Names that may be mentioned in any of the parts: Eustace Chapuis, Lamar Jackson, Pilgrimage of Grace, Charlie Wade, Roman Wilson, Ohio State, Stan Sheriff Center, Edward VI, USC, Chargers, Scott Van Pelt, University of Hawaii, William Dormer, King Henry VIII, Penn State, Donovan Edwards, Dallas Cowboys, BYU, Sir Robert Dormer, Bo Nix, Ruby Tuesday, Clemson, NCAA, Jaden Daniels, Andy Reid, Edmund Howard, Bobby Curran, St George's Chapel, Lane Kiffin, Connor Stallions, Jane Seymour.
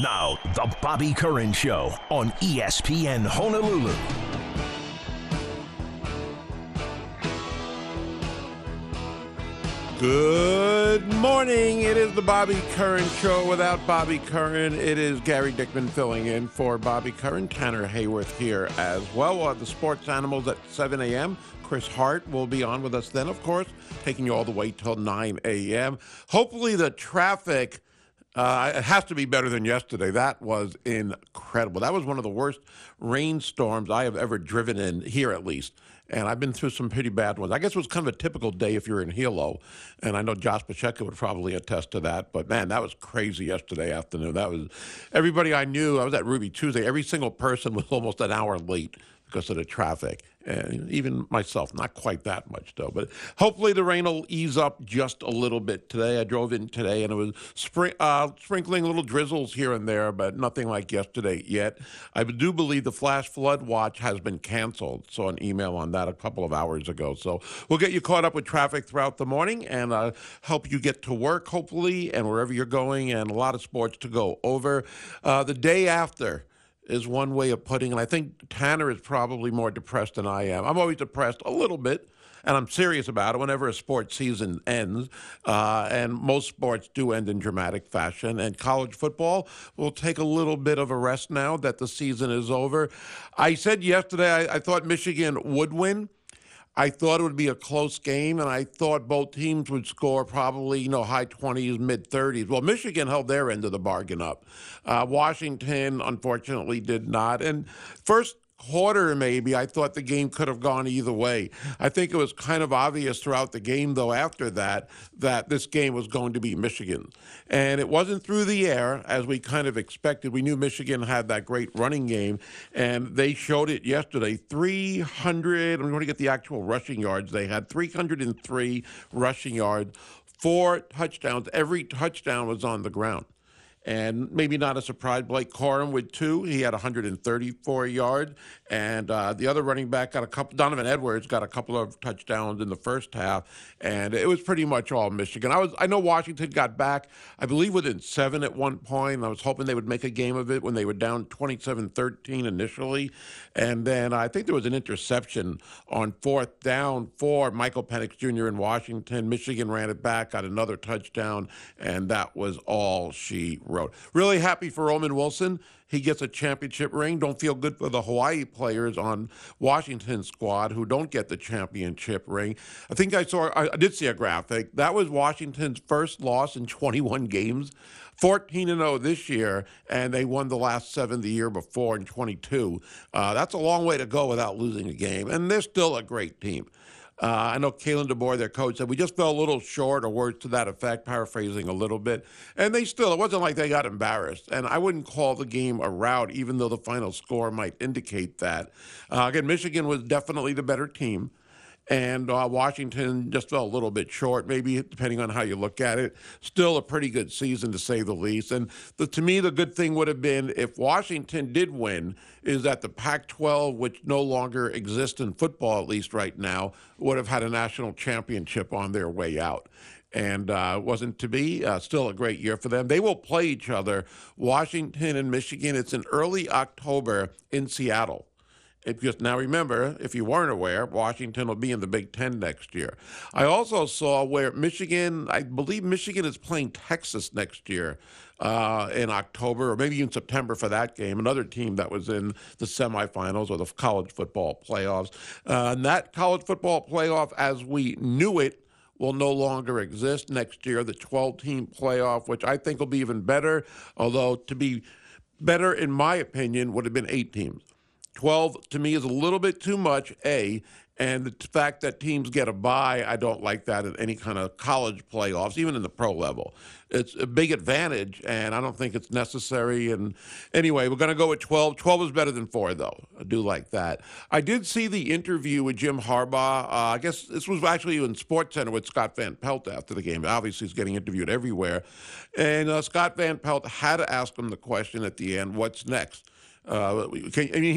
Now, the Bobby Curran Show on ESPN Honolulu. Good morning. It is the Bobby Curran Show. Without Bobby Curran, it is Gary Dickman filling in for Bobby Curran. Tanner Hayworth here as well. We'll have the Sports Animals at 7 a.m. Chris Hart will be on with us then, of course, taking you all the way till 9 a.m. Hopefully the traffic it has to be better than yesterday. That was incredible. That was one of the worst rainstorms I have ever driven in, here at least. And I've been through some pretty bad ones. I guess it was kind of a typical day if you're in Hilo. And I know Josh Pacheco would probably attest to that. But, man, that was crazy yesterday afternoon. That was everybody I knew. I was at Ruby Tuesday. Every single person was almost an hour late because of the traffic. And even myself, not quite that much, though. But hopefully the rain will ease up just a little bit today. I drove in today, and it was sprinkling little drizzles here and there, but nothing like yesterday yet. I do believe the flash flood watch has been canceled. Saw an email on that a couple of hours ago. So we'll get you caught up with traffic throughout the morning and help you get to work, hopefully, and wherever you're going, and a lot of sports to go over. The day after is one way of putting it. And I think Tanner is probably more depressed than I am. I'm always depressed a little bit, and I'm serious about it whenever a sports season ends. And most sports do end in dramatic fashion. And college football will take a little bit of a rest now that the season is over. I said yesterday I thought Michigan would win. I thought it would be a close game, and I thought both teams would score probably, high 20s, mid-30s. Well, Michigan held their end of the bargain up. Washington, unfortunately, did not. And first quarter, maybe, I thought the game could have gone either way. I think it was kind of obvious throughout the game, though, after that this game was going to be Michigan. And it wasn't through the air, as we kind of expected. We knew Michigan had that great running game, and they showed it yesterday. 300, I'm going to get the actual rushing yards they had, 303 rushing yards, 4 touchdowns. Every touchdown was on the ground. And maybe not a surprise, Blake Corum with 2. He had 134 yards. And the other running back got a couple. Donovan Edwards got a couple of touchdowns in the first half. And it was pretty much all Michigan. I know Washington got back, I believe, within 7 at one point. I was hoping they would make a game of it when they were down 27-13 initially. And then I think there was an interception on 4th down for Michael Penix Jr. in Washington. Michigan ran it back, got another touchdown, and that was all she wrote. Really happy for Oman Wilson. He gets a championship ring. Don't feel good for the Hawaii players on Washington's squad who don't get the championship ring. I think I did see a graphic. That was Washington's first loss in 21 games. 14-0 this year, and they won the last 7 the year before in 22. That's a long way to go without losing a game, and they're still a great team. I know Kalen DeBoer, their coach, said, we just fell a little short, or words to that effect, paraphrasing a little bit. And it wasn't like they got embarrassed. And I wouldn't call the game a rout, even though the final score might indicate that. Again, Michigan was definitely the better team. And Washington just fell a little bit short, maybe depending on how you look at it. Still a pretty good season, to say the least. And to me, the good thing would have been if Washington did win is that the Pac-12, which no longer exists in football, at least right now, would have had a national championship on their way out. And it wasn't to be. Still a great year for them. They will play each other, Washington and Michigan. It's in early October in Seattle. Now remember, if you weren't aware, Washington will be in the Big Ten next year. I also saw where Michigan, I believe Michigan is playing Texas next year in October, or maybe even September for that game, another team that was in the semifinals or the college football playoffs. And that college football playoff, as we knew it, will no longer exist next year, the 12-team playoff, which I think will be even better, although to be better, in my opinion, would have been 8 teams. 12, to me, is a little bit too much, A, and the fact that teams get a bye, I don't like that in any kind of college playoffs, even in the pro level. It's a big advantage, and I don't think it's necessary. And anyway, we're going to go with 12. 12 is better than 4, though. I do like that. I did see the interview with Jim Harbaugh. I guess this was actually in SportsCenter with Scott Van Pelt after the game. Obviously, he's getting interviewed everywhere. And Scott Van Pelt had to ask him the question at the end, what's next? He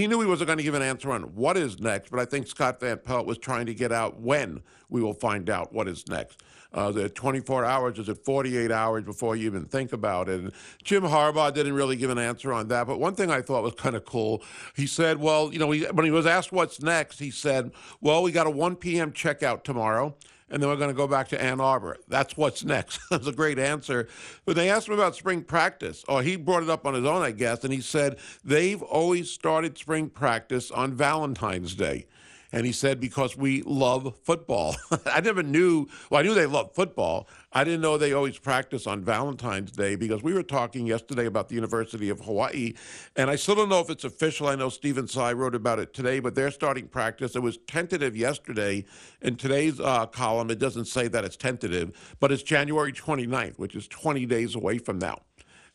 knew he wasn't going to give an answer on what is next, but I think Scott Van Pelt was trying to get out when we will find out what is next. The 24 hours is at 48 hours before you even think about it. And Jim Harbaugh didn't really give an answer on that. But one thing I thought was kind of cool, he said, well, you know, when he was asked what's next, he said, well, we got a 1 p.m. checkout tomorrow, and then we're going to go back to Ann Arbor. That's what's next. That's a great answer. But they asked him about spring practice, or he brought it up on his own, I guess, and he said they've always started spring practice on Valentine's Day. And he said, because we love football. I never knew, well, I knew they loved football. I didn't know they always practice on Valentine's Day, because we were talking yesterday about the University of Hawaii, and I still don't know if it's official. I know Stephen Tsai wrote about it today, but they're starting practice. It was tentative yesterday. In today's column, it doesn't say that it's tentative, but it's January 29th, which is 20 days away from now.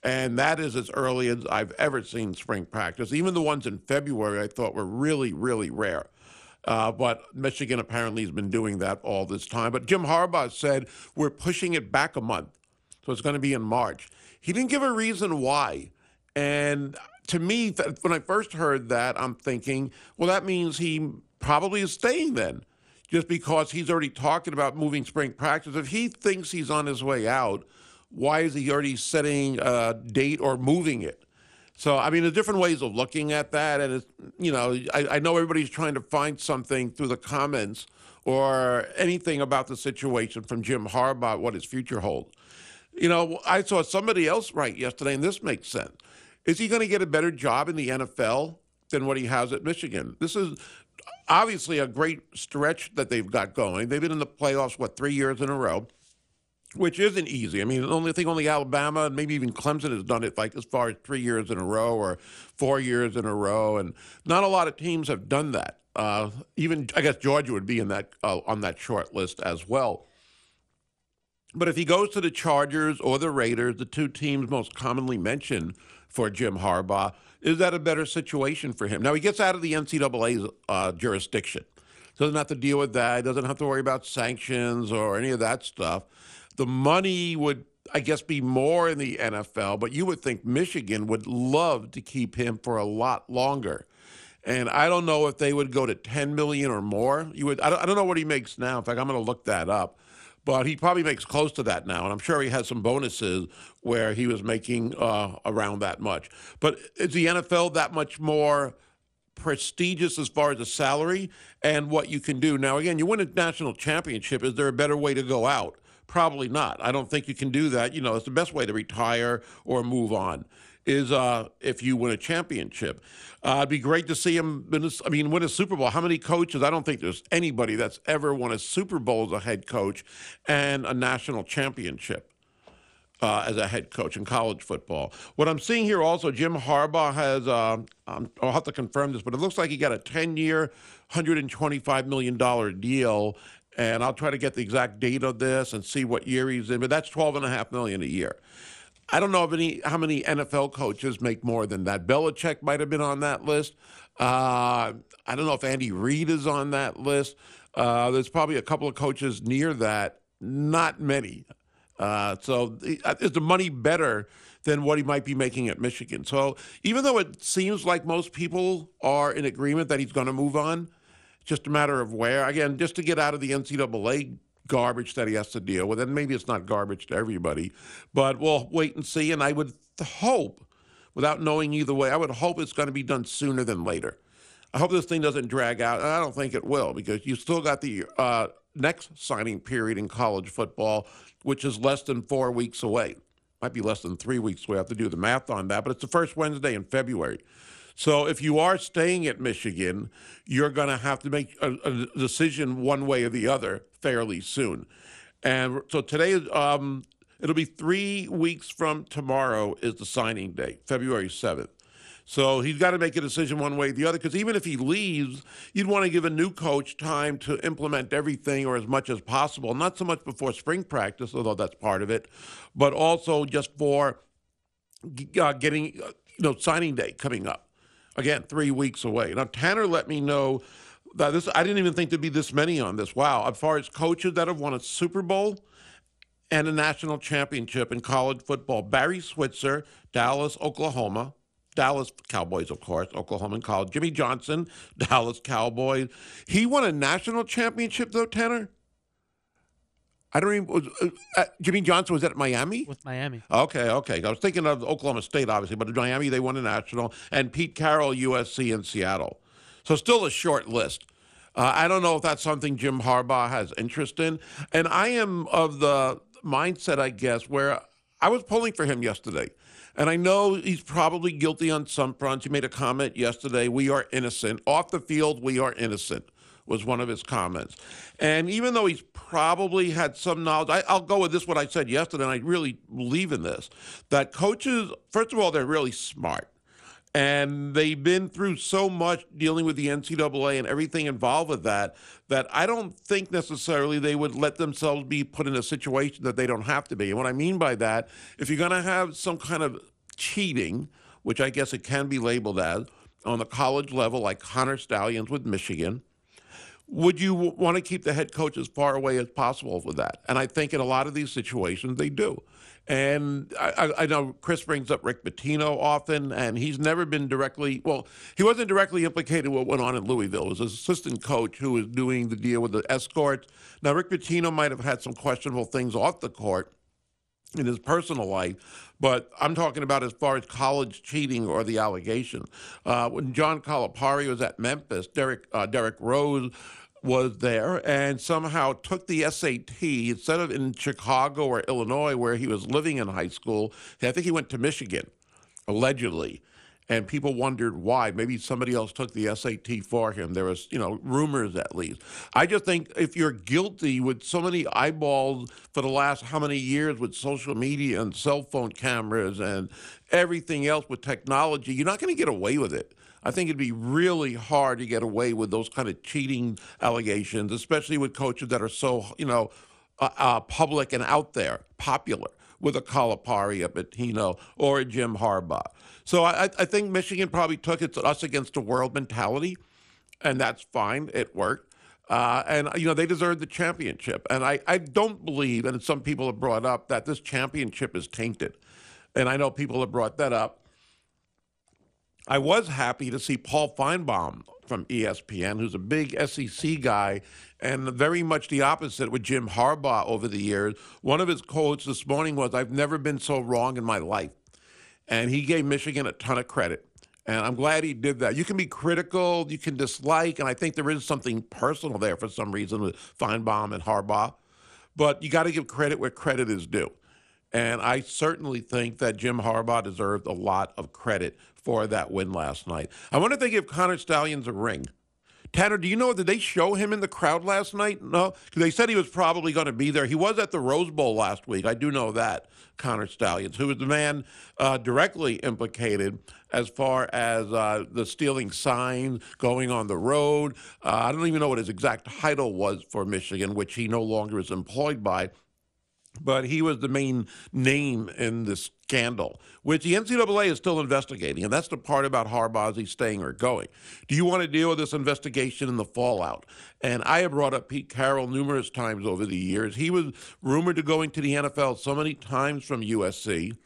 And that is as early as I've ever seen spring practice. Even the ones in February I thought were really, really rare. But Michigan apparently has been doing that all this time. But Jim Harbaugh said we're pushing it back a month, so it's going to be in March. He didn't give a reason why. And to me, when I first heard that, I'm thinking, well, that means he probably is staying then, just because he's already talking about moving spring practice. If he thinks he's on his way out, why is he already setting a date or moving it? So, I mean, there's different ways of looking at that. And, it's, you know, I know everybody's trying to find something through the comments or anything about the situation from Jim Harbaugh, what his future holds. You know, I saw somebody else write yesterday, and this makes sense. Is he going to get a better job in the NFL than what he has at Michigan? This is obviously a great stretch that they've got going. They've been in the playoffs, 3 years in a row, which isn't easy. I mean, I think only Alabama and maybe even Clemson has done it like as far as 3 years in a row or 4 years in a row, and not a lot of teams have done that. Even I guess Georgia would be in that on that short list as well. But if he goes to the Chargers or the Raiders, the two teams most commonly mentioned for Jim Harbaugh, is that a better situation for him? Now he gets out of the NCAA's jurisdiction, doesn't have to deal with that, doesn't have to worry about sanctions or any of that stuff. The money would, I guess, be more in the NFL, but you would think Michigan would love to keep him for a lot longer. And I don't know if they would go to $10 million or more. I don't know what he makes now. In fact, I'm going to look that up. But he probably makes close to that now, and I'm sure he has some bonuses where he was making around that much. But is the NFL that much more prestigious as far as the salary and what you can do? Now, again, you win a national championship. Is there a better way to go out? Probably not. I don't think you can do that. You know, it's the best way to retire or move on is if you win a championship. It'd be great to see him win a Super Bowl. How many coaches? I don't think there's anybody that's ever won a Super Bowl as a head coach and a national championship as a head coach in college football. What I'm seeing here also, Jim Harbaugh has, I'll have to confirm this, but it looks like he got a 10-year, $125 million deal. And I'll try to get the exact date of this and see what year he's in. But that's $12.5 million a year. I don't know how many NFL coaches make more than that. Belichick might have been on that list. I don't know if Andy Reid is on that list. There's probably a couple of coaches near that. Not many. So is the money better than what he might be making at Michigan? So even though it seems like most people are in agreement that he's going to move on, just a matter of where. Again, just to get out of the NCAA garbage that he has to deal with, and maybe it's not garbage to everybody, but we'll wait and see. And I would hope, without knowing either way, I would hope it's going to be done sooner than later. I hope this thing doesn't drag out, and I don't think it will, because you still got the next signing period in college football, which is less than 4 weeks away. Might be less than 3 weeks away. I have to do the math on that, but it's the first Wednesday in February. So if you are staying at Michigan, you're going to have to make a decision one way or the other fairly soon. And so today, it'll be 3 weeks from tomorrow is the signing date, February 7th. So he's got to make a decision one way or the other, because even if he leaves, you'd want to give a new coach time to implement everything or as much as possible, not so much before spring practice, although that's part of it, but also just for signing day coming up. Again, 3 weeks away. Now, Tanner let me know that I didn't even think there'd be this many on this. Wow. As far as coaches that have won a Super Bowl and a national championship in college football, Barry Switzer, Dallas Cowboys, of course, Oklahoma in college. Jimmy Johnson, Dallas Cowboys. He won a national championship, though, Tanner? I don't even. Jimmy Johnson was at Miami? With Miami. Okay. I was thinking of Oklahoma State, obviously, but Miami, they won a national. And Pete Carroll, USC, and Seattle. So still a short list. I don't know if that's something Jim Harbaugh has interest in. And I am of the mindset, I guess, where I was pulling for him yesterday. And I know he's probably guilty on some fronts. He made a comment yesterday, we are innocent. Off the field, we are innocent, was one of his comments. And even though he's probably had some knowledge, I'll go with this, what I said yesterday, and I really believe in this, that coaches, first of all, they're really smart. And they've been through so much dealing with the NCAA and everything involved with that, that I don't think necessarily they would let themselves be put in a situation that they don't have to be. And what I mean by that, if you're going to have some kind of cheating, which I guess it can be labeled as, on the college level, like Connor Stallions with Michigan, would you want to keep the head coach as far away as possible with that? And I think in a lot of these situations, they do. And I know Chris brings up Rick Pitino often, and he's never been directly – well, he wasn't directly implicated in what went on in Louisville. It was his assistant coach who was doing the deal with the escorts. Now, Rick Pitino might have had some questionable things off the court in his personal life, but I'm talking about as far as college cheating or the allegation. When John Calipari was at Memphis, Derrick Rose – was there and somehow took the SAT instead of in Chicago or Illinois where he was living in high school. I think he went to Michigan, allegedly, and people wondered why. Maybe somebody else took the SAT for him. There was, rumors at least. I just think if you're guilty with so many eyeballs for the last how many years with social media and cell phone cameras and everything else with technology, you're not going to get away with it. I think it'd be really hard to get away with those kind of cheating allegations, especially with coaches that are so, public and out there, popular, with a Calipari, a Pitino, or a Jim Harbaugh. So I think Michigan probably took its us against the world mentality, and that's fine. It worked. And they deserved the championship. And I don't believe, and some people have brought up, that this championship is tainted. And I know people have brought that up. I was happy to see Paul Feinbaum from ESPN, who's a big SEC guy, and very much the opposite with Jim Harbaugh over the years. One of his quotes this morning was, I've never been so wrong in my life. And he gave Michigan a ton of credit. And I'm glad he did that. You can be critical, you can dislike, and I think there is something personal there for some reason with Feinbaum and Harbaugh. But you got to give credit where credit is due. And I certainly think that Jim Harbaugh deserved a lot of credit for that win last night. I wonder if they give Connor Stallions a ring. Tanner, do you know, did they show him in the crowd last night? No? Because they said he was probably going to be there. He was at the Rose Bowl last week. I do know that, Connor Stallions, who was the man directly implicated as far as the stealing signs, going on the road. I don't even know what his exact title was for Michigan, which he no longer is employed by. But he was the main name in this scandal, which the NCAA is still investigating. And that's the part about Harbaugh, is he staying or going? Do you want to deal with this investigation and the fallout? And I have brought up Pete Carroll numerous times over the years. He was rumored to going to the NFL so many times from USC,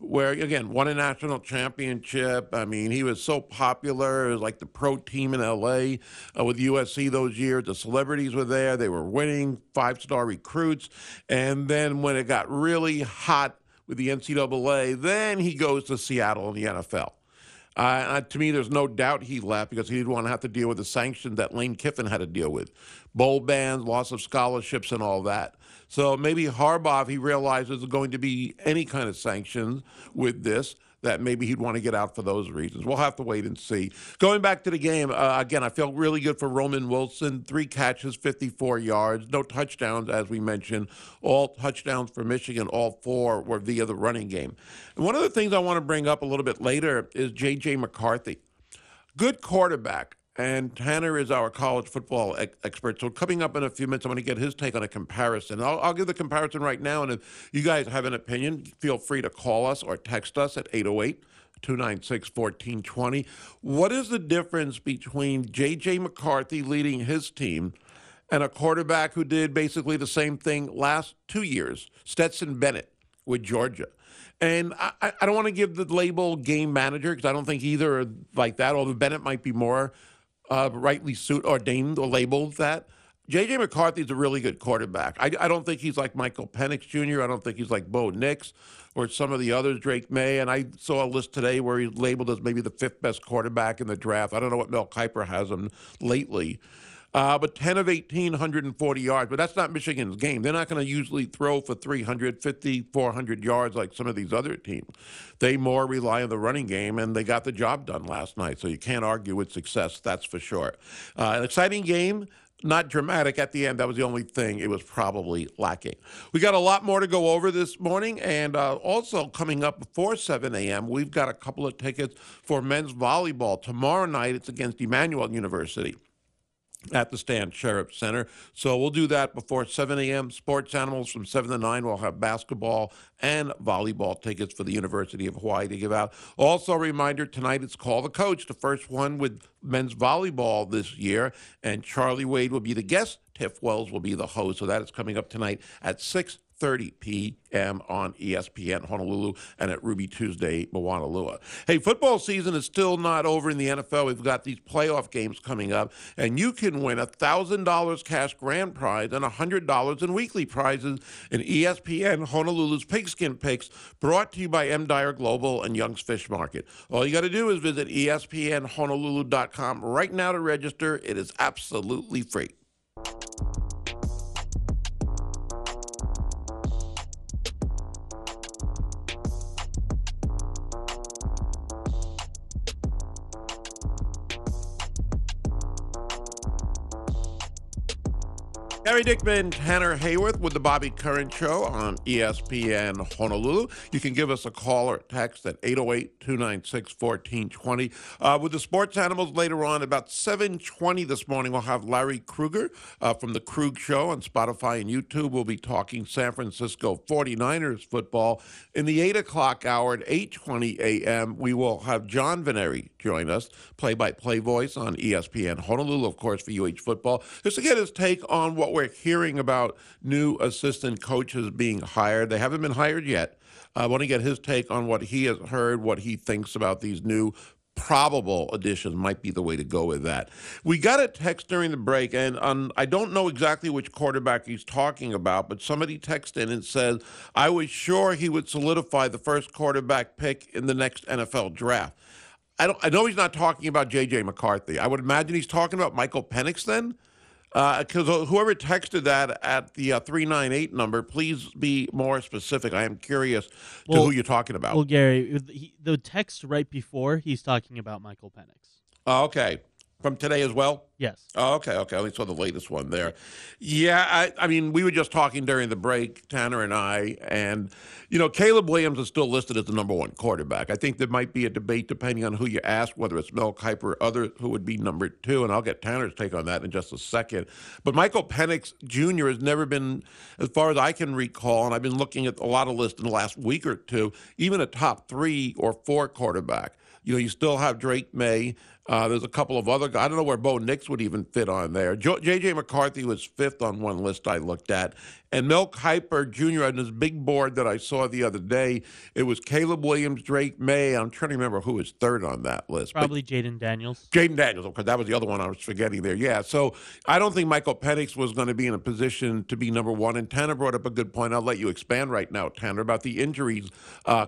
where, again, won a national championship. I mean, he was so popular. It was like the pro team in L.A. With USC those years. The celebrities were there. They were winning, five-star recruits. And then when it got really hot with the NCAA, then he goes to Seattle in the NFL. To me, there's no doubt he left because he didn't want to have to deal with the sanctions that Lane Kiffin had to deal with. Bowl bans, loss of scholarships, and all that. So maybe Harbaugh, if he realizes there's going to be any kind of sanctions with this, that maybe he'd want to get out for those reasons. We'll have to wait and see. Going back to the game, again, I feel really good for Roman Wilson. 3 catches, 54 yards, no touchdowns, as we mentioned. All touchdowns for Michigan, all 4 were via the running game. And one of the things I want to bring up a little bit later is J.J. McCarthy. Good quarterback. And Tanner is our college football expert. So coming up in a few minutes, I'm going to get his take on a comparison. I'll give the comparison right now. And if you guys have an opinion, feel free to call us or text us at 808-296-1420. What is the difference between J.J. McCarthy leading his team and a quarterback who did basically the same thing last 2 years, Stetson Bennett with Georgia? And I don't want to give the label game manager because I don't think either are like that, although Bennett might be more rightly ordained or labeled that. J.J. McCarthy's a really good quarterback. I don't think he's like Michael Penix Jr. I don't think he's like Bo Nix or some of the others, Drake May. And I saw a list today where he's labeled as maybe the fifth best quarterback in the draft. I don't know what Mel Kiper has him lately. But 10 of 18, 140 yards. But that's not Michigan's game. They're not going to usually throw for 350, 400 yards like some of these other teams. They more rely on the running game, and they got the job done last night. So you can't argue with success, that's for sure. An exciting game. Not dramatic at the end. That was the only thing it was probably lacking. We got a lot more to go over this morning. And also coming up before 7 a.m., we've got a couple of tickets for men's volleyball. Tomorrow night, it's against Emmanuel University at the Stan Sheriff Center. So we'll do that before 7 a.m. Sports Animals from 7 to 9. We'll have basketball and volleyball tickets for the University of Hawaii to give out. Also, a reminder, tonight it's Call the Coach, the first one with men's volleyball this year. And Charlie Wade will be the guest. Tiff Wells will be the host. So that is coming up tonight at 6:30 p.m. on ESPN Honolulu and at Ruby Tuesday, Moanalua. Hey, football season is still not over in the NFL. We've got these playoff games coming up, and you can win a $1,000 cash grand prize and $100 in weekly prizes in ESPN Honolulu's Pigskin Picks, brought to you by M. Dyer Global and Young's Fish Market. All you got to do is visit ESPNHonolulu.com right now to register. It is absolutely free. Gary Dickman, Tanner Hayworth with the Bobby Curran Show on ESPN Honolulu. You can give us a call or a text at 808-296-1420. With the Sports Animals later on, about 7:20 this morning, we'll have Larry Kruger from The Krug Show on Spotify and YouTube. We'll be talking San Francisco 49ers football. In the 8 o'clock hour at 8:20 a.m., we will have John Veneri join us, play-by-play voice on ESPN Honolulu, of course, for UH football, just to get his take on what we're hearing about new assistant coaches being hired. They haven't been hired yet. I want to get his take on what he has heard, what he thinks about these new probable additions might be the way to go with that. We got a text during the break, and I don't know exactly which quarterback he's talking about, but somebody texted in and said, I was sure he would solidify the first quarterback pick in the next NFL draft. I know he's not talking about J.J. McCarthy. I would imagine he's talking about Michael Penix then. Because whoever texted that at the 398 number, please be more specific. I am curious to who you're talking about. Well, Gary, the text right before, he's talking about Michael Penix. Okay. From today as well? Yes. Oh, okay. I only saw the latest one there. Yeah, I mean, we were just talking during the break, Tanner and I, and, you know, Caleb Williams is still listed as the number one quarterback. I think there might be a debate depending on who you ask, whether it's Mel Kiper or other who would be number two, and I'll get Tanner's take on that in just a second. But Michael Penix Jr. has never been, as far as I can recall, and I've been looking at a lot of lists in the last week or two, even a top 3 or 4 quarterback. You know, you still have Drake May. There's a couple of other guys. I don't know where Bo Nix would even fit on there. J.J. McCarthy was fifth on one list I looked at. And Mel Kiper Jr. on this big board that I saw the other day, it was Caleb Williams, Drake May. I'm trying to remember who was third on that list. Probably Jaden Daniels. Jaden Daniels, because that was the other one I was forgetting there. Yeah, so I don't think Michael Penix was going to be in a position to be number one. And Tanner brought up a good point. I'll let you expand right now, Tanner, about the injuries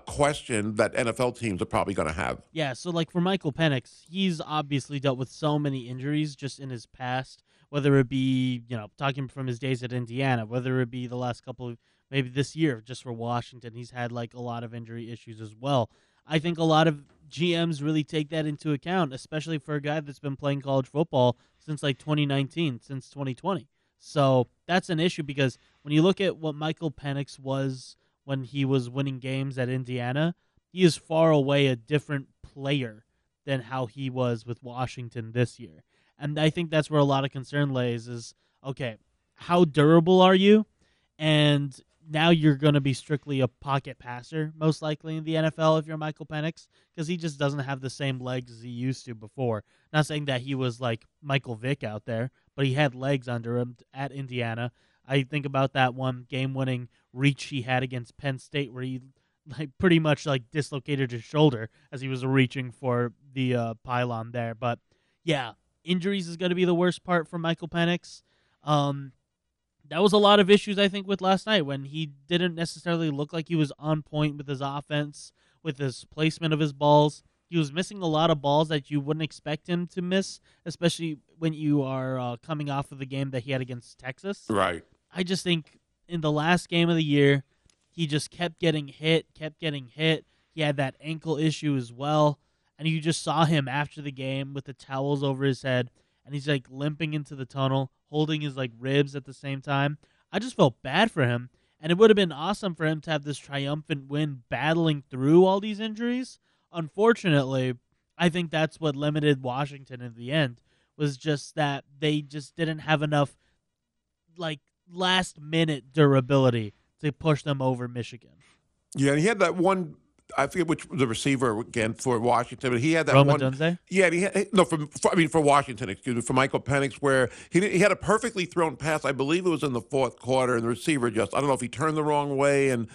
question that NFL teams are probably going to have. Yeah, so like for Michael Penix, he's obviously dealt with so many injuries just in his past, whether it be, you know, talking from his days at Indiana, whether it be the last couple of, maybe this year just for Washington, he's had like a lot of injury issues as well. I think a lot of GMs really take that into account, especially for a guy that's been playing college football since like 2019, since 2020. So that's an issue because when you look at what Michael Penix was when he was winning games at Indiana, he is far away a different player than how he was with Washington this year. And I think that's where a lot of concern lays is, okay, how durable are you? And now you're going to be strictly a pocket passer, most likely in the NFL if you're Michael Penix, because he just doesn't have the same legs as he used to before. Not saying that he was like Michael Vick out there, but he had legs under him at Indiana. I think about that one game-winning reach he had against Penn State where he pretty much dislocated his shoulder as he was reaching for the pylon there. But yeah, injuries is going to be the worst part for Michael Penix. That was a lot of issues, I think, with last night when he didn't necessarily look like he was on point with his offense, with his placement of his balls. He was missing a lot of balls that you wouldn't expect him to miss, especially when you are coming off of the game that he had against Texas. Right. I just think in the last game of the year, he just kept getting hit. He had that ankle issue as well. And you just saw him after the game with the towels over his head, and he's like limping into the tunnel, holding his like ribs at the same time. I just felt bad for him, and it would have been awesome for him to have this triumphant win battling through all these injuries. Unfortunately, I think that's what limited Washington in the end, was just that they just didn't have enough like last-minute durability to push them over Michigan. Yeah, and he had that one, I forget which the receiver again for Washington, but he had that one. Dunze? Yeah, he had, no, for Washington, excuse me, for Michael Penix, where he had a perfectly thrown pass. I believe it was in the fourth quarter, and the receiver just, I don't know if he turned the wrong way, and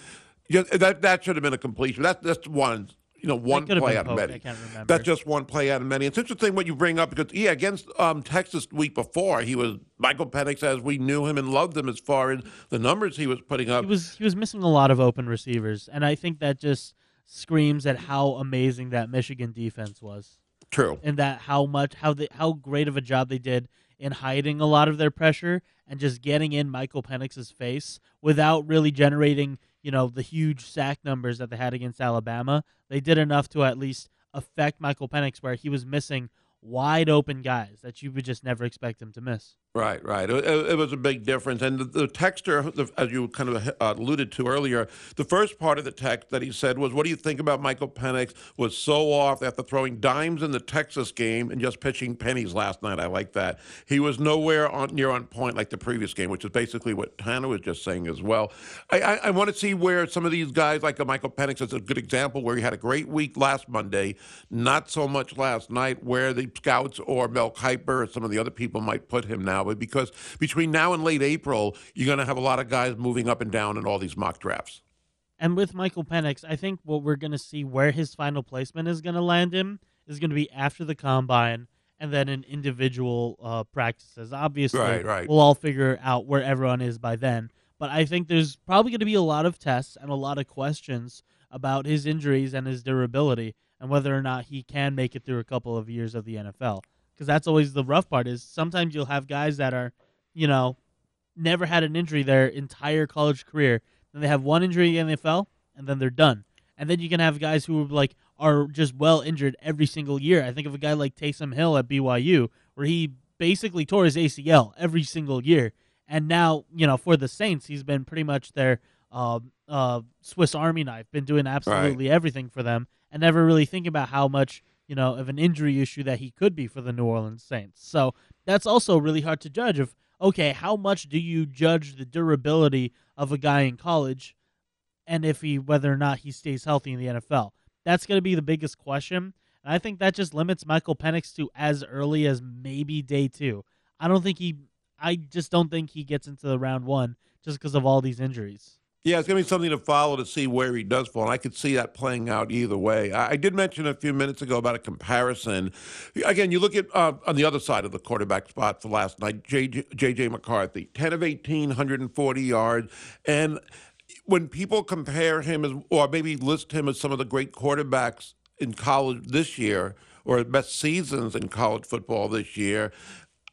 that should have been a completion. That's one. You know, one play out of many. I can't remember. That's just one play out of many. It's interesting what you bring up because, yeah, against Texas the week before, he was Michael Penix as we knew him and loved him as far as the numbers he was putting up. He was missing a lot of open receivers, and I think that just screams at how amazing that Michigan defense was. True. And that how great of a job they did in hiding a lot of their pressure and just getting in Michael Penix's face without really generating – you know, the huge sack numbers that they had against Alabama. They did enough to at least affect Michael Penix where he was missing wide-open guys that you would just never expect him to miss. Right. It was a big difference. And the texter, as you kind of alluded to earlier, the first part of the text that he said was, what do you think about Michael Penix was so off after throwing dimes in the Texas game and just pitching pennies last night? I like that. He was nowhere near on point like the previous game, which is basically what Tanner was just saying as well. I want to see where some of these guys, like a Michael Penix is a good example, where he had a great week last Monday, not so much last night, where the scouts or Mel Kiper or some of the other people might put him now, but because between now and late April, you're going to have a lot of guys moving up and down in all these mock drafts. And with Michael Penix, I think what we're going to see where his final placement is going to land him is going to be after the combine and then in individual practices. Obviously, right. We'll all figure out where everyone is by then. But I think there's probably going to be a lot of tests and a lot of questions about his injuries and his durability, and whether or not he can make it through a couple of years of the NFL. Because that's always the rough part, is sometimes you'll have guys that are, you know, never had an injury their entire college career. Then they have one injury in the NFL, and then they're done. And then you can have guys who like are just well injured every single year. I think of a guy like Taysom Hill at BYU, where he basically tore his ACL every single year. And now, you know, for the Saints, he's been pretty much their Swiss Army knife, been doing absolutely everything for them, and never really think about how much, you know, of an injury issue that he could be for the New Orleans Saints. So that's also really hard to judge of, okay, how much do you judge the durability of a guy in college and if he, whether or not he stays healthy in the NFL? That's going to be the biggest question. And I think that just limits Michael Penix to as early as maybe day 2. I just don't think he gets into the round one just because of all these injuries. Yeah, it's going to be something to follow to see where he does fall, and I could see that playing out either way. I did mention a few minutes ago about a comparison. Again, you look at on the other side of the quarterback spot for last night, J.J. McCarthy, 10 of 18, 140 yards, and when people compare him as, or maybe list him as some of the great quarterbacks in college this year or best seasons in college football this year,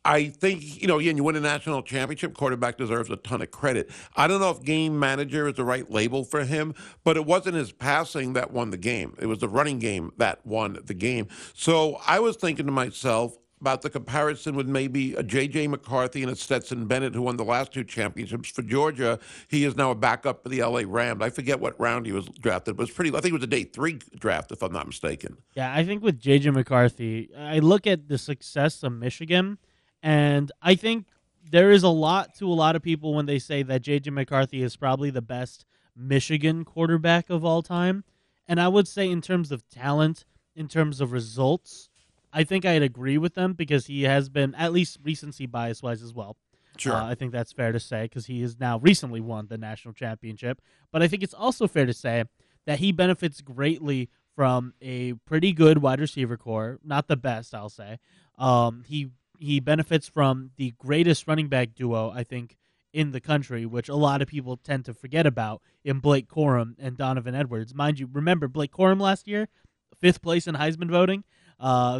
I think, you know, you win a national championship, quarterback deserves a ton of credit. I don't know if game manager is the right label for him, but it wasn't his passing that won the game. It was the running game that won the game. So I was thinking to myself about the comparison with maybe a J.J. McCarthy and a Stetson Bennett, who won the last two championships for Georgia. He is now a backup for the L.A. Rams. I forget what round he was drafted, but I think it was a day 3 draft, if I'm not mistaken. Yeah, I think with J.J. McCarthy, I look at the success of Michigan, and I think there is a lot to a lot of people when they say that J.J. McCarthy is probably the best Michigan quarterback of all time. And I would say in terms of talent, in terms of results, I think I'd agree with them because he has been, at least recency bias-wise as well. Sure. I think that's fair to say because he has now recently won the national championship. But I think it's also fair to say that he benefits greatly from a pretty good wide receiver core. Not the best, I'll say. He He benefits from the greatest running back duo, I think, in the country, which a lot of people tend to forget about, in Blake Corum and Donovan Edwards. Mind you, remember Blake Corum last year, 5th place in Heisman voting.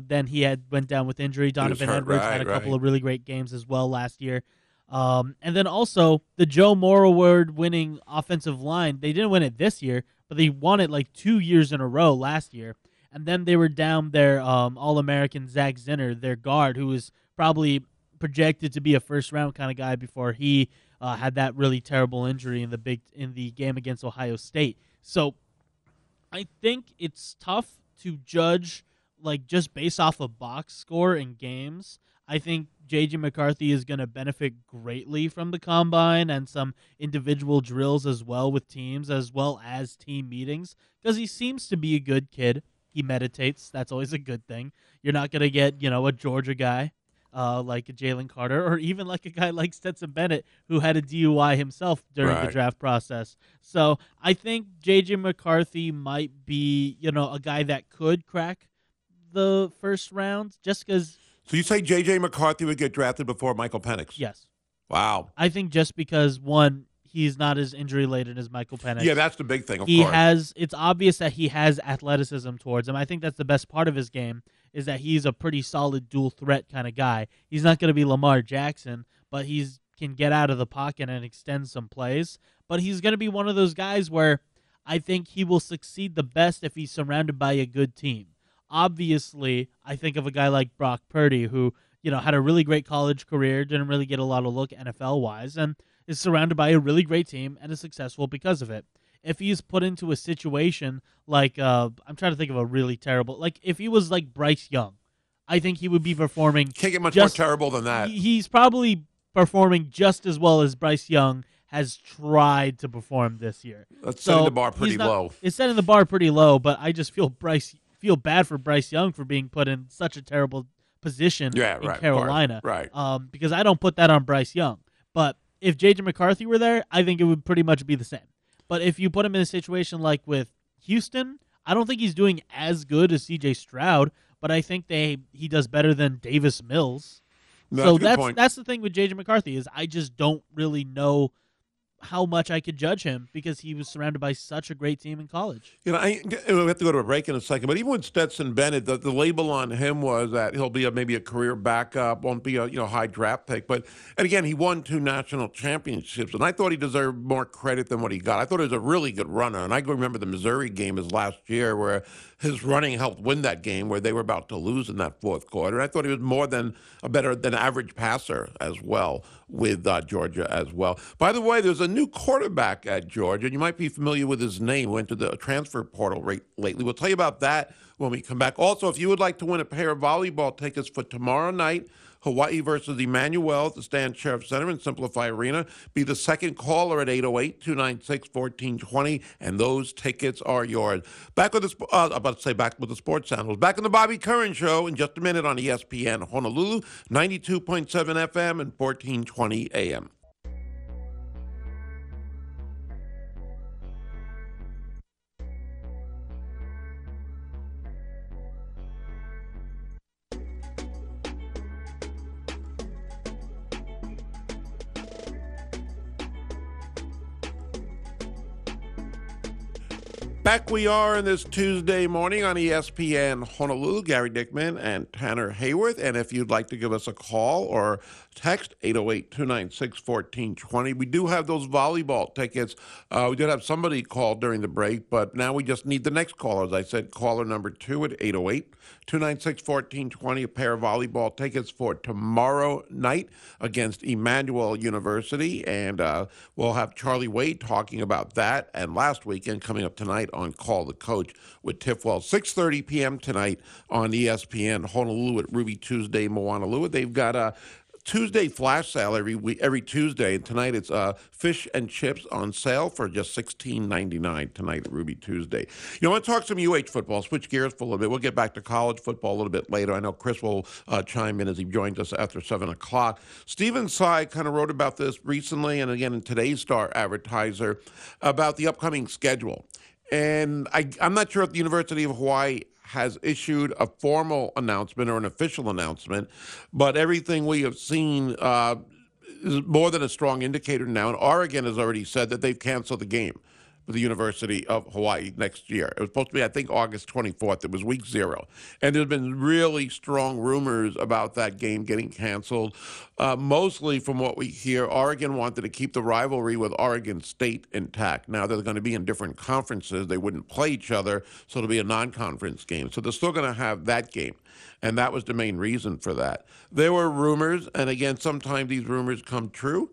Then he went down with injury. Donovan Edwards had a couple of really great games as well last year. And then also the Joe Moore Award-winning offensive line. They didn't win it this year, but they won it like 2 years in a row last year. And then they were down their All-American Zach Zinner, their guard, who was probably projected to be a first-round kind of guy before he had that really terrible injury in the game against Ohio State. So I think it's tough to judge like just based off of box score and games. I think J.J. McCarthy is going to benefit greatly from the combine and some individual drills as well with teams, as well as team meetings, because he seems to be a good kid. He meditates. That's always a good thing. You're not going to get, a Georgia guy like Jalen Carter, or even like a guy like Stetson Bennett, who had a DUI himself during the draft process. So I think J.J. McCarthy might be, a guy that could crack the first round just because. So you say J.J. McCarthy would get drafted before Michael Penix? Yes. Wow. I think just because, one, he's not as injury-laden as Michael Penix. Yeah, that's the big thing, of course. It's obvious that he has athleticism towards him. I think that's the best part of his game, is that he's a pretty solid dual-threat kind of guy. He's not going to be Lamar Jackson, but he can get out of the pocket and extend some plays. But he's going to be one of those guys where I think he will succeed the best if he's surrounded by a good team. Obviously, I think of a guy like Brock Purdy, who, had a really great college career, didn't really get a lot of look NFL-wise, and is surrounded by a really great team and is successful because of it. If he's put into a situation like, I'm trying to think of a really terrible, like if he was like Bryce Young, I think he would be performing. Can't get much more terrible than that. He's probably performing just as well as Bryce Young has tried to perform this year. That's setting the bar pretty low. It's setting the bar pretty low, but I just feel bad for Bryce Young for being put in such a terrible position in Carolina. Right. Because I don't put that on Bryce Young. But if J.J. McCarthy were there, I think it would pretty much be the same. But if you put him in a situation like with Houston, I don't think he's doing as good as C.J. Stroud, but I think he does better than Davis Mills. That's the thing with J.J. McCarthy, is I just don't really know how much I could judge him, because he was surrounded by such a great team in college. We have to go to a break in a second, but even with Stetson Bennett, the label on him was that he'll be maybe a career backup, won't be a high draft pick. But, and again, he won 2 national championships, and I thought he deserved more credit than what he got. I thought he was a really good runner, and I remember the Missouri game his last year where his running helped win that game where they were about to lose in that fourth quarter. And I thought he was more than a better than average passer as well with Georgia as well. By the way, there's a new quarterback at Georgia, and you might be familiar with his name, went to the transfer portal lately. We'll tell you about that when we come back. Also, if you would like to win a pair of volleyball tickets for tomorrow night, Hawaii versus Emmanuel at the Stan Sheriff Center and Simplify Arena, be the second caller at 808-296-1420, and those tickets are yours. Back with the sports channels. Back on the Bobby Curran Show in just a minute on ESPN Honolulu, 92.7 FM and 1420 AM. Back we are on this Tuesday morning on ESPN Honolulu. Gary Dickman and Tanner Hayworth. And if you'd like to give us a call or text, 808-296-1420. We do have those volleyball tickets. We did have somebody call during the break, but now we just need the next caller. As I said, caller number 2 at 808-296-1420. A pair of volleyball tickets for tomorrow night against Emmanuel University. And we'll have Charlie Wade talking about that. And last weekend coming up tonight on Call the Coach with Tiffwell. 6:30 p.m. tonight on ESPN Honolulu at Ruby Tuesday, Moanalua. They've got a Tuesday flash sale every Tuesday, and tonight it's fish and chips on sale for just $16.99 tonight at Ruby Tuesday. I want to talk some football, switch gears for a little bit. We'll get back to college football a little bit later. I know Chris will chime in as he joins us after 7 o'clock. Stephen Tsai kind of wrote about this recently, and again in today's Star Advertiser, about the upcoming schedule. And I'm not sure if the University of Hawaii has issued a formal announcement or an official announcement, but everything we have seen is more than a strong indicator now. And Oregon has already said that they've canceled the game for the University of Hawaii next year. It was supposed to be, I think, August 24th. It was week 0. And there's been really strong rumors about that game getting canceled. Mostly from what we hear, Oregon wanted to keep the rivalry with Oregon State intact. Now they're going to be in different conferences. They wouldn't play each other, so it'll be a non-conference game. So they're still going to have that game. And that was the main reason for that. There were rumors, and again, sometimes these rumors come true.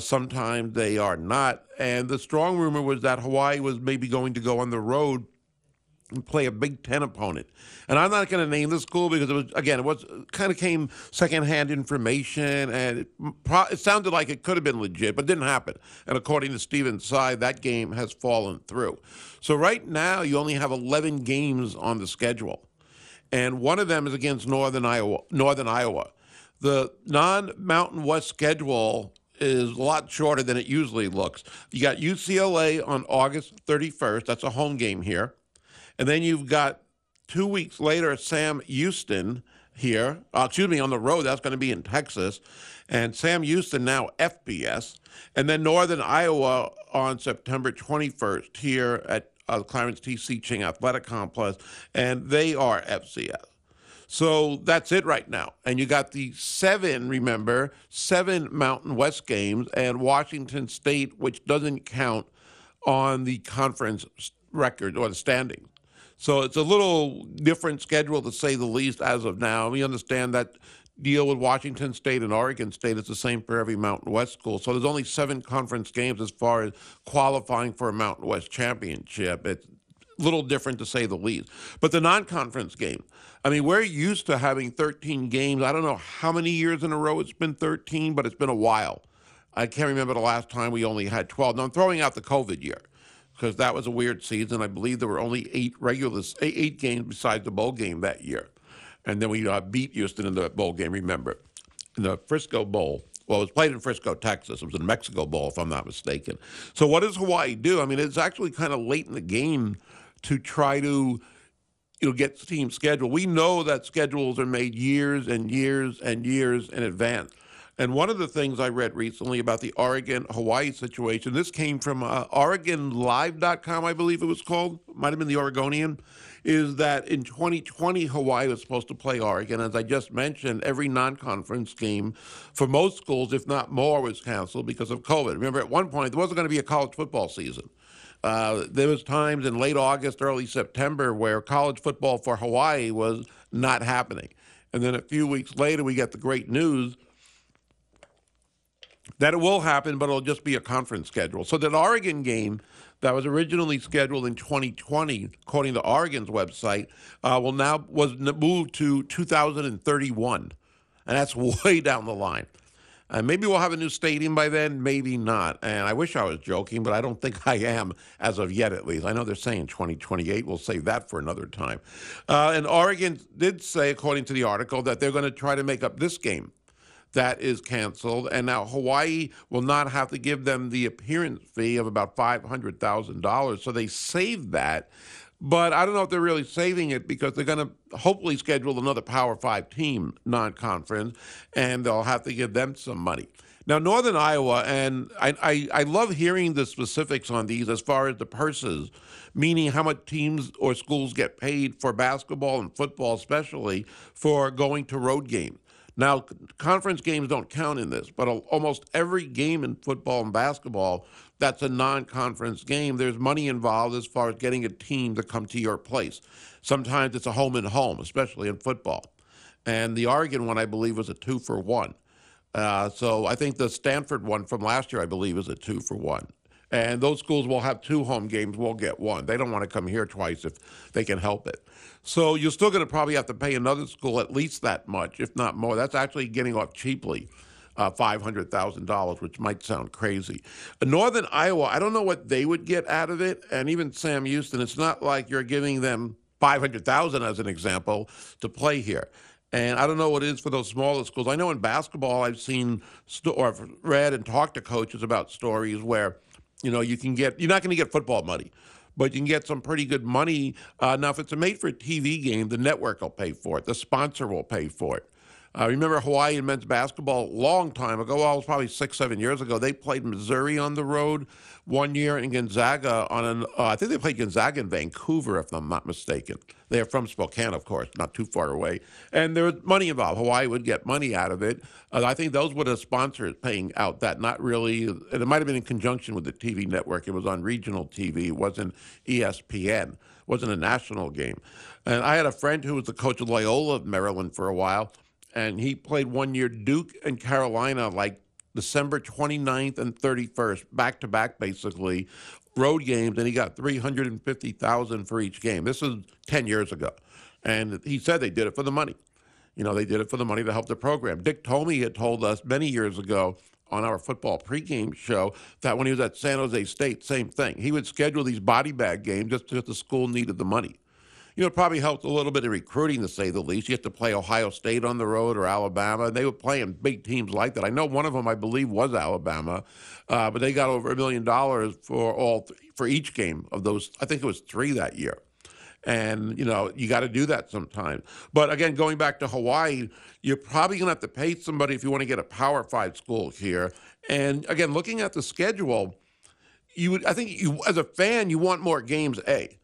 Sometimes they are not. And the strong rumor was that Hawaii was maybe going to go on the road and play a Big Ten opponent. And I'm not going to name the school because, it was kind of came secondhand information, and it sounded like it could have been legit, but didn't happen. And according to Stephen Tsai, that game has fallen through. So right now you only have 11 games on the schedule. And one of them is against Northern Iowa. The non-Mountain West schedule is a lot shorter than it usually looks. You got UCLA on August 31st. That's a home game here. And then you've got 2 weeks later, Sam Houston here. On the road. That's going to be in Texas. And Sam Houston, now FBS. And then Northern Iowa on September 21st here at Clarence T. Seaching Athletic Complex. And they are FCS. So that's it right now. And you got the seven Mountain West games, and Washington State, which doesn't count on the conference record or the standing. So it's a little different schedule, to say the least, as of now. We understand that deal with Washington State and Oregon State is the same for every Mountain West school. So there's only 7 conference games as far as qualifying for a Mountain West championship. It's little different, to say the least. But the non-conference game, I mean, we're used to having 13 games. I don't know how many years in a row it's been 13, but it's been a while. I can't remember the last time we only had 12. Now, I'm throwing out the COVID year because that was a weird season. I believe there were only 8 games besides the bowl game that year. And then we beat Houston in the bowl game, remember, in the Frisco Bowl. Well, it was played in Frisco, Texas. It was in the Mexico Bowl, if I'm not mistaken. So what does Hawaii do? I mean, it's actually kind of late in the game to try to get the team scheduled. We know that schedules are made years and years and years in advance. And one of the things I read recently about the Oregon-Hawaii situation, this came from OregonLive.com, I believe it was called, might have been the Oregonian, is that in 2020, Hawaii was supposed to play Oregon. As I just mentioned, every non-conference game for most schools, if not more, was canceled because of COVID. Remember, at one point, there wasn't going to be a college football season. There was times in late August, early September where college football for Hawaii was not happening. And then a few weeks later, we get the great news that it will happen, but it'll just be a conference schedule. So that Oregon game that was originally scheduled in 2020, according to Oregon's website, was moved to 2031. And that's way down the line. Maybe we'll have a new stadium by then, maybe not. And I wish I was joking, but I don't think I am as of yet, at least. I know they're saying 2028. We'll save that for another time. And Oregon did say, according to the article, that they're going to try to make up this game that is canceled. And now Hawaii will not have to give them the appearance fee of about $500,000. So they saved that. But I don't know if they're really saving it because they're going to hopefully schedule another Power 5 team non-conference, and they'll have to give them some money. Now, Northern Iowa, and I love hearing the specifics on these as far as the purses, meaning how much teams or schools get paid for basketball and football especially for going to road games. Now, conference games don't count in this, but almost every game in football and basketball that's a non-conference game, there's money involved as far as getting a team to come to your place. Sometimes it's a home-and-home, especially in football. And the Oregon one, I believe, was a 2-for-1. So I think the Stanford one from last year, I believe, is a 2-for-1. And those schools will have 2 home games, will get 1. They don't want to come here twice if they can help it. So you're still going to probably have to pay another school at least that much, if not more. That's actually getting off cheaply. $500,000, which might sound crazy. Northern Iowa, I don't know what they would get out of it, and even Sam Houston, it's not like you're giving them $500,000 as an example to play here. And I don't know what it is for those smaller schools. I know in basketball I've seen or read and talked to coaches about stories where, you know, you're not going to get football money, but you can get some pretty good money. Now, if it's a made-for-TV game, the network will pay for it. The sponsor will pay for it. Remember Hawaii men's basketball a long time ago? Well, it was probably 6-7 years ago. They played Missouri on the road one year and Gonzaga on an I think they played Gonzaga in Vancouver, if I'm not mistaken. They're from Spokane, of course, not too far away. And there was money involved. Hawaii would get money out of it. I think those were the sponsors paying out that, not really. And it might have been in conjunction with the TV network. It was on regional TV. It wasn't ESPN. It wasn't a national game. And I had a friend who was the coach of Loyola of Maryland for a while, and he played one year Duke and Carolina like December 29th and 31st, back-to-back basically, road games, and he got $350,000 for each game. This is 10 years ago. And he said they did it for the money. You know, they did it for the money to help the program. Dick Tomey had told us many years ago on our football pregame show that when he was at San Jose State, same thing. He would schedule these body bag games just because the school needed the money. You know, it probably helped a little bit in recruiting, to say the least. You have to play Ohio State on the road or Alabama, and they were playing big teams like that. I know one of them, I believe, was Alabama, but they got over $1 million for for each game of those. I think it was 3 that year. And, you know, you got to do that sometimes. But, again, going back to Hawaii, you're probably going to have to pay somebody if you want to get a Power 5 school here. And, again, looking at the schedule, I think you, as a fan, you want more games, A.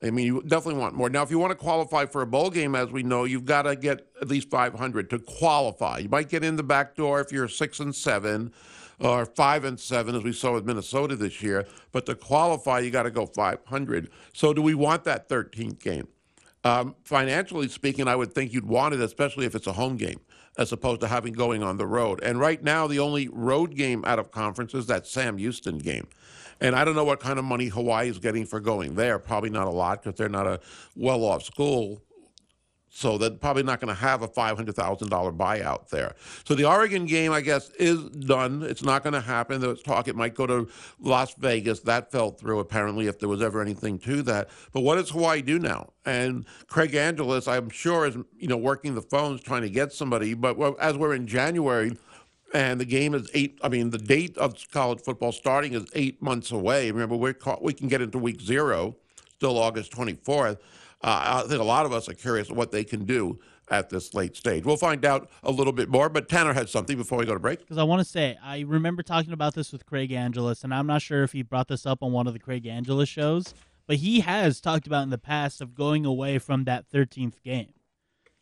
I mean, you definitely want more. Now, if you want to qualify for a bowl game, as we know, you've got to get at least 500 to qualify. You might get in the back door if you're 6-7 or 5-7, as we saw with Minnesota this year. But to qualify, you got to go 500. So do we want that 13th game? Financially speaking, I would think you'd want it, especially if it's a home game, as opposed to having going on the road. And right now, the only road game out of conference is that Sam Houston game. And I don't know what kind of money Hawaii is getting for going there. Probably not a lot, because they're not a well-off school. So they're probably not going to have a $500,000 buyout there. So the Oregon game, I guess, is done. It's not going to happen. There was talk it might go to Las Vegas. That fell through, apparently, if there was ever anything to that. But what does Hawaii do now? And Craig Angeles, I'm sure, is, you know, working the phones trying to get somebody. But as we're in January, and the game is the date of college football starting is 8 months away. Remember, we can get into week 0, still August 24th. I think a lot of us are curious what they can do at this late stage. We'll find out a little bit more, but Tanner had something before we go to break. Because I want to say, I remember talking about this with Craig Angeles, and I'm not sure if he brought this up on one of the Craig Angeles shows, but he has talked about in the past of going away from that 13th game.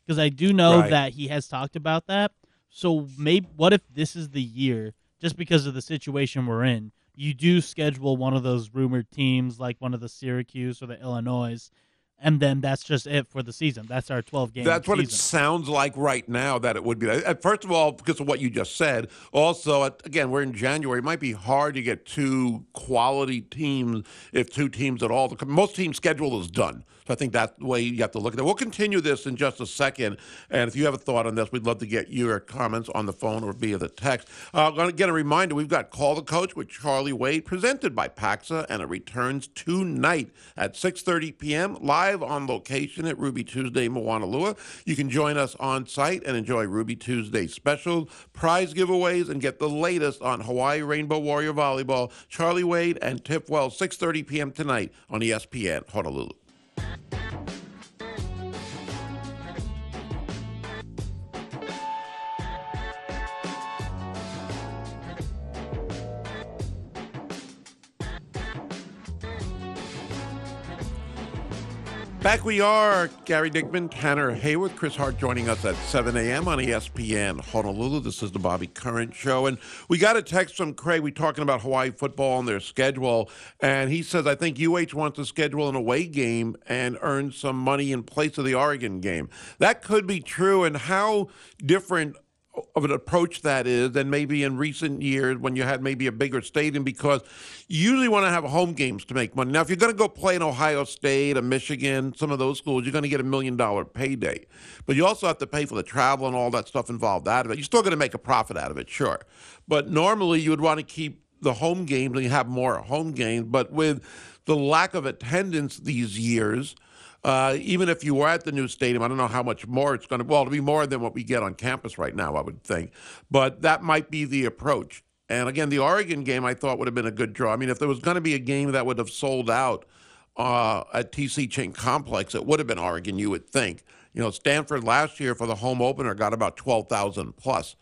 Because I do know that he has talked about that. So maybe, what if this is the year, just because of the situation we're in, you do schedule one of those rumored teams, like one of the Syracuse or the Illinois, and then that's just it for the season. That's our 12-game season. That's what it sounds like right now that it would be. First of all, because of what you just said. Also, again, we're in January. It might be hard to get two quality teams, if two teams at all. Most teams' schedule is done. So I think that's the way you have to look at it. We'll continue this in just a second. And if you have a thought on this, we'd love to get your comments on the phone or via the text. I'm going to get a reminder. We've got Call the Coach with Charlie Wade, presented by PAXA, and it returns tonight at 6:30 p.m. live on location at Ruby Tuesday, Moanalua. You can join us on site and enjoy Ruby Tuesday specials, prize giveaways, and get the latest on Hawaii Rainbow Warrior Volleyball. Charlie Wade and Tiff Wells, 6:30 p.m. tonight on ESPN Honolulu. Back we are, Gary Dickman, Tanner Hayworth, Chris Hart joining us at 7 a.m. on ESPN Honolulu. This is the Bobby Curran Show. And we got a text from Craig. We're talking about Hawaii football and their schedule. And he says, I think UH wants to schedule an away game and earn some money in place of the Oregon game. That could be true. And how different of an approach that is than maybe in recent years when you had maybe a bigger stadium, because you usually want to have home games to make money. Now, if you're going to go play in Ohio State or Michigan, some of those schools, you're going to get $1 million payday. But you also have to pay for the travel and all that stuff involved out of it. You're still going to make a profit out of it, sure. But normally you would want to keep the home games and you have more home games. But with the lack of attendance these years, even if you were at the new stadium, I don't know how much more it's going to – well, it'll be more than what we get on campus right now, I would think. But that might be the approach. And, again, the Oregon game I thought would have been a good draw. I mean, if there was going to be a game that would have sold out at TC Ching Complex. It would have been Oregon, you would think. You know, Stanford last year for the home opener got about 12,000 plus.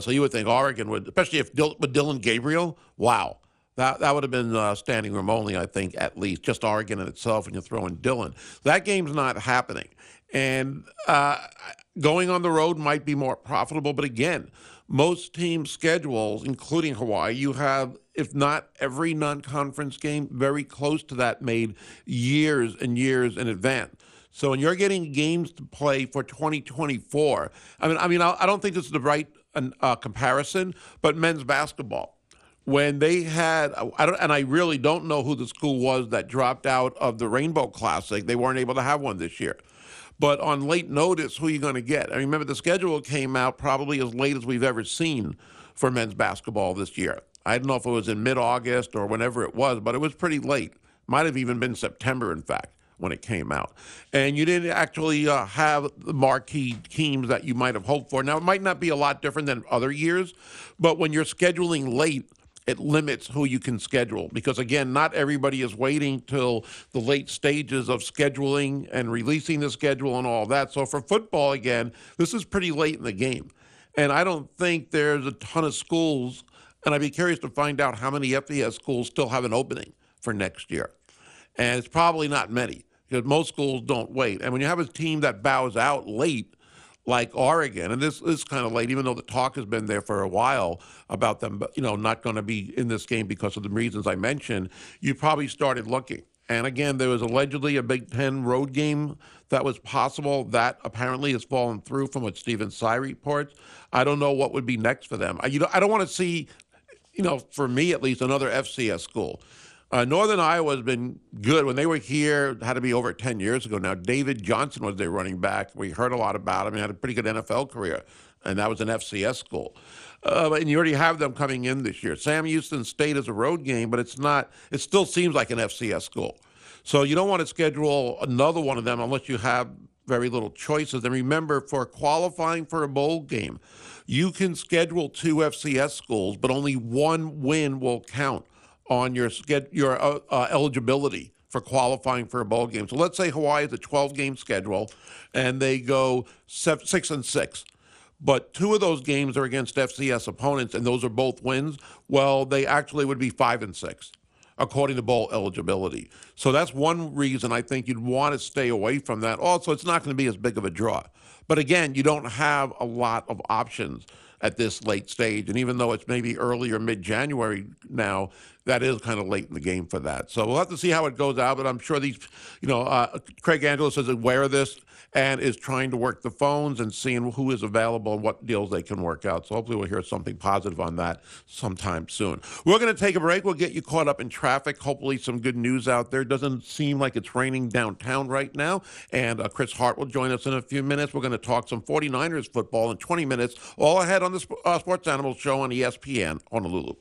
So you would think Oregon would, especially if with Dylan Gabriel, wow. That would have been standing room only, I think, at least, just Oregon in itself, and you throw in Dylan. That game's not happening. And going on the road might be more profitable. But again, most team schedules, including Hawaii, you have, if not every non-conference game, very close to that made years and years in advance. So when you're getting games to play for 2024, I mean, I don't think this is the right comparison, but men's basketball. When they had, I really don't know who the school was that dropped out of the Rainbow Classic. They weren't able to have one this year. But on late notice, who are you going to get? I remember the schedule came out probably as late as we've ever seen for men's basketball this year. I don't know if it was in mid-August or whenever it was, but it was pretty late. Might have even been September, in fact, when it came out. And you didn't actually have the marquee teams that you might have hoped for. Now, it might not be a lot different than other years, but when you're scheduling late, it limits who you can schedule because, again, not everybody is waiting till the late stages of scheduling and releasing the schedule and all that. So for football, again, this is pretty late in the game. And I don't think there's a ton of schools, and I'd be curious to find out how many FBS schools still have an opening for next year. And it's probably not many because most schools don't wait. And when you have a team that bows out late, like Oregon, and this is kind of late, even though the talk has been there for a while about them, you know, not going to be in this game because of the reasons I mentioned, you probably started looking. And again, there was allegedly a Big Ten road game that was possible. That apparently has fallen through from what Stephen Tsai reports. I don't know what would be next for them. I don't want to see, you know, for me at least, another FCS school. Northern Iowa has been good. When they were here, it had to be over 10 years ago now. David Johnson was their running back. We heard a lot about him. He had a pretty good NFL career, and that was an FCS school. And you already have them coming in this year. Sam Houston State is a road game, but it's not. It still seems like an FCS school. So you don't want to schedule another one of them unless you have very little choices. And remember, for qualifying for a bowl game, you can schedule two FCS schools, but only one win will count on your eligibility for qualifying for a bowl game. So let's say Hawaii has a 12-game schedule, and they go 6-6. But two of those games are against FCS opponents, and those are both wins. Well, they actually would be 5-6, according to bowl eligibility. So that's one reason I think you'd want to stay away from that. Also, it's not going to be as big of a draw. But again, you don't have a lot of options at this late stage. And even though it's maybe early or mid-January now, that is kind of late in the game for that. So we'll have to see how it goes out, but I'm sure these, you know, Craig Angelos is aware of this and is trying to work the phones and seeing who is available and what deals they can work out. So hopefully we'll hear something positive on that sometime soon. We're going to take a break. We'll get you caught up in traffic. Hopefully some good news out there. Doesn't seem like it's raining downtown right now. And Chris Hart will join us in a few minutes. We're going to talk some 49ers football in 20 minutes, all ahead on the Sports Animals Show on ESPN Honolulu.